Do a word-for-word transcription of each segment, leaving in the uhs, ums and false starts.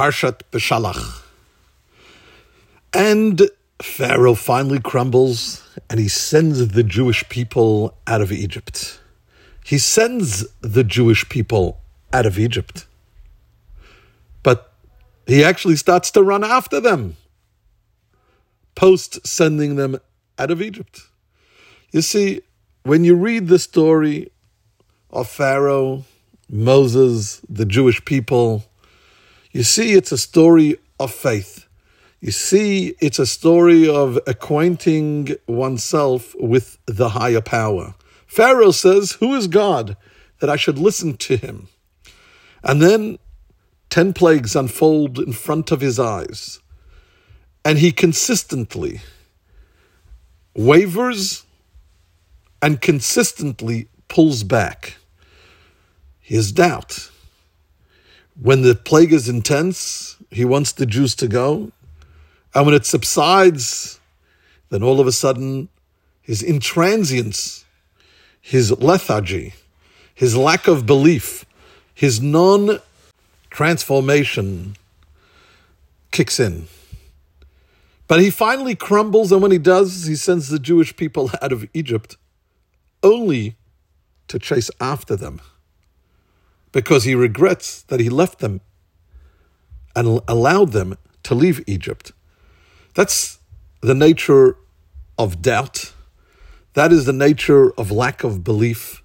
Parshat Beshalach. And Pharaoh finally crumbles and he sends the Jewish people out of Egypt. He sends the Jewish people out of Egypt. But he actually starts to run after them post sending them out of Egypt. You see, when you read the story of Pharaoh, Moses, the Jewish people, you see it's a story of faith. You see it's a story of acquainting oneself with the higher power. Pharaoh says, "Who is God that I should listen to him?" And then ten plagues unfold in front of his eyes. And he consistently wavers and consistently pulls back. His doubt. When the plague is intense, he wants the Jews to go. And when it subsides, then all of a sudden, his intransience, his lethargy, his lack of belief, his non-transformation kicks in. But he finally crumbles, and when he does, he sends the Jewish people out of Egypt only to chase after them because he regrets that he left them and allowed them to leave Egypt. That's the nature of doubt. That is the nature of lack of belief.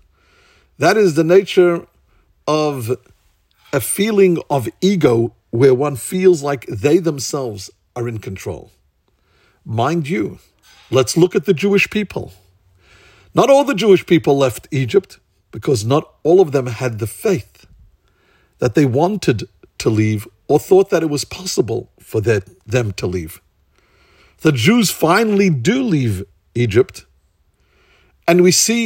That is the nature of a feeling of ego where one feels like they themselves are in control. Mind you, let's look at the Jewish people. Not all the Jewish people left Egypt because not all of them had the faith that they wanted to leave or thought that it was possible for them to leave. The Jews finally do leave Egypt, and we see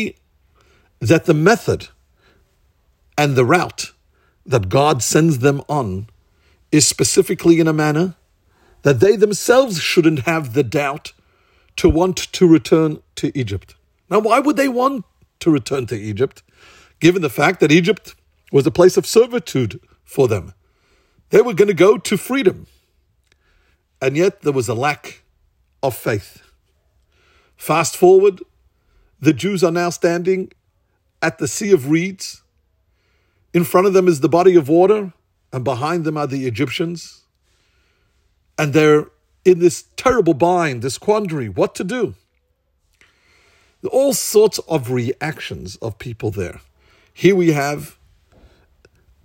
that the method and the route that God sends them on is specifically in a manner that they themselves shouldn't have the doubt to want to return to Egypt. Now, why would they want to return to Egypt, given the fact that Egypt was a place of servitude for them? They were going to go to freedom. And yet there was a lack of faith. Fast forward, the Jews are now standing at the Sea of Reeds. In front of them is the body of water, and behind them are the Egyptians. And they're in this terrible bind, this quandary, what to do. All sorts of reactions of people there. Here we have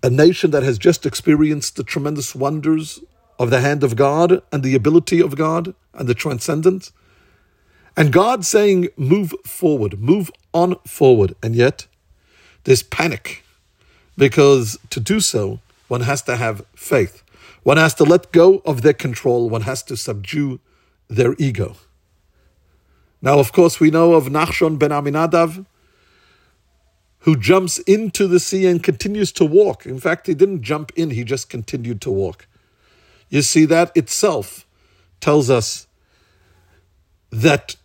a nation that has just experienced the tremendous wonders of the hand of God and the ability of God and the transcendent. And God saying, move forward, move on forward. And yet, there's panic because to do so, one has to have faith. One has to let go of their control. One has to subdue their ego. Now, of course, we know of Nachshon ben Aminadav, who jumps into the sea and continues to walk. In fact, he didn't jump in, he just continued to walk. You see, that itself tells us that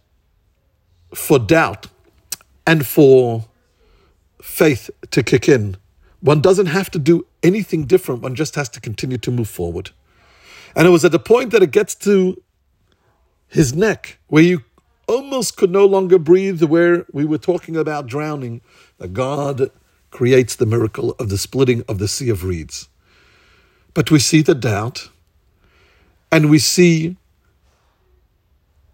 for doubt and for faith to kick in, one doesn't have to do anything different. One just has to continue to move forward. And it was at the point that it gets to his neck, where you almost could no longer breathe, where we were talking about drowning, that God creates the miracle of the splitting of the Sea of Reeds. But we see the doubt, and we see,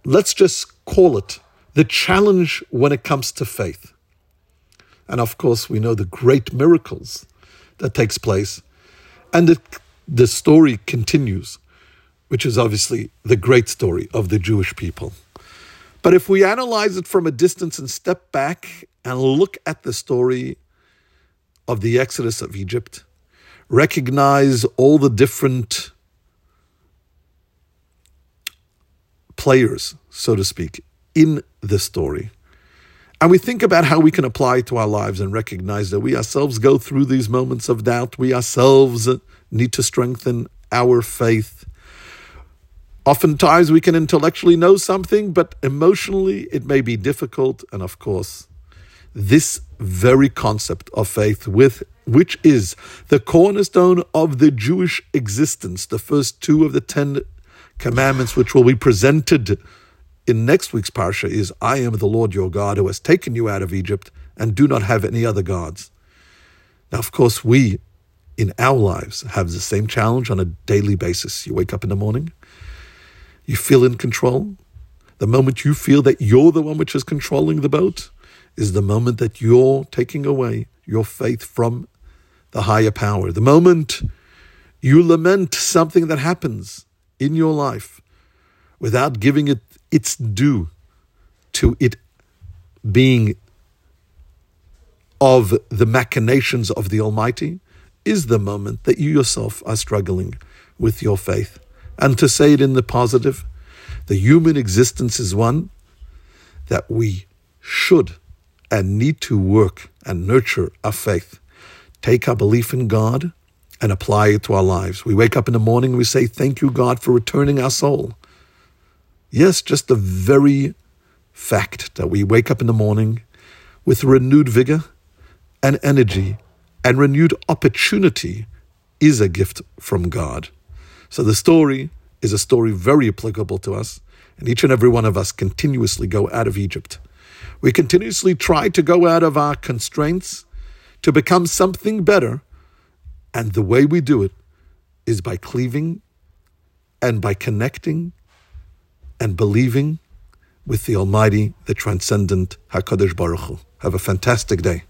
let's just call it, the challenge when it comes to faith. And of course, we know the great miracles that takes place. And the, the story continues, which is obviously the great story of the Jewish people. But if we analyze it from a distance and step back and look at the story of the Exodus of Egypt, recognize all the different players, so to speak, in the story, and we think about how we can apply it to our lives and recognize that we ourselves go through these moments of doubt. We ourselves need to strengthen our faith. Oftentimes we can intellectually know something, but emotionally it may be difficult. And of course, this very concept of faith with which is the cornerstone of the Jewish existence, the first two of the Ten Commandments, which will be presented in next week's Parsha, is, I am the Lord your God who has taken you out of Egypt, and do not have any other gods. Now, of course, we, in our lives, have the same challenge on a daily basis. You wake up in the morning, you feel in control. The moment you feel that you're the one which is controlling the boat is the moment that you're taking away your faith from the higher power. The moment you lament something that happens in your life without giving it its due to it being of the machinations of the Almighty, is the moment that you yourself are struggling with your faith. And to say it in the positive, the human existence is one that we should and need to work and nurture our faith. Take our belief in God and apply it to our lives. We wake up in the morning and we say, thank you, God, for returning our soul. Yes, just the very fact that we wake up in the morning with renewed vigor and energy and renewed opportunity is a gift from God. So the story is a story very applicable to us, and each and every one of us continuously go out of Egypt. We continuously try to go out of our constraints to become something better, and the way we do it is by cleaving and by connecting and believing with the Almighty, the Transcendent, HaKadosh Baruch Hu. Have a fantastic day.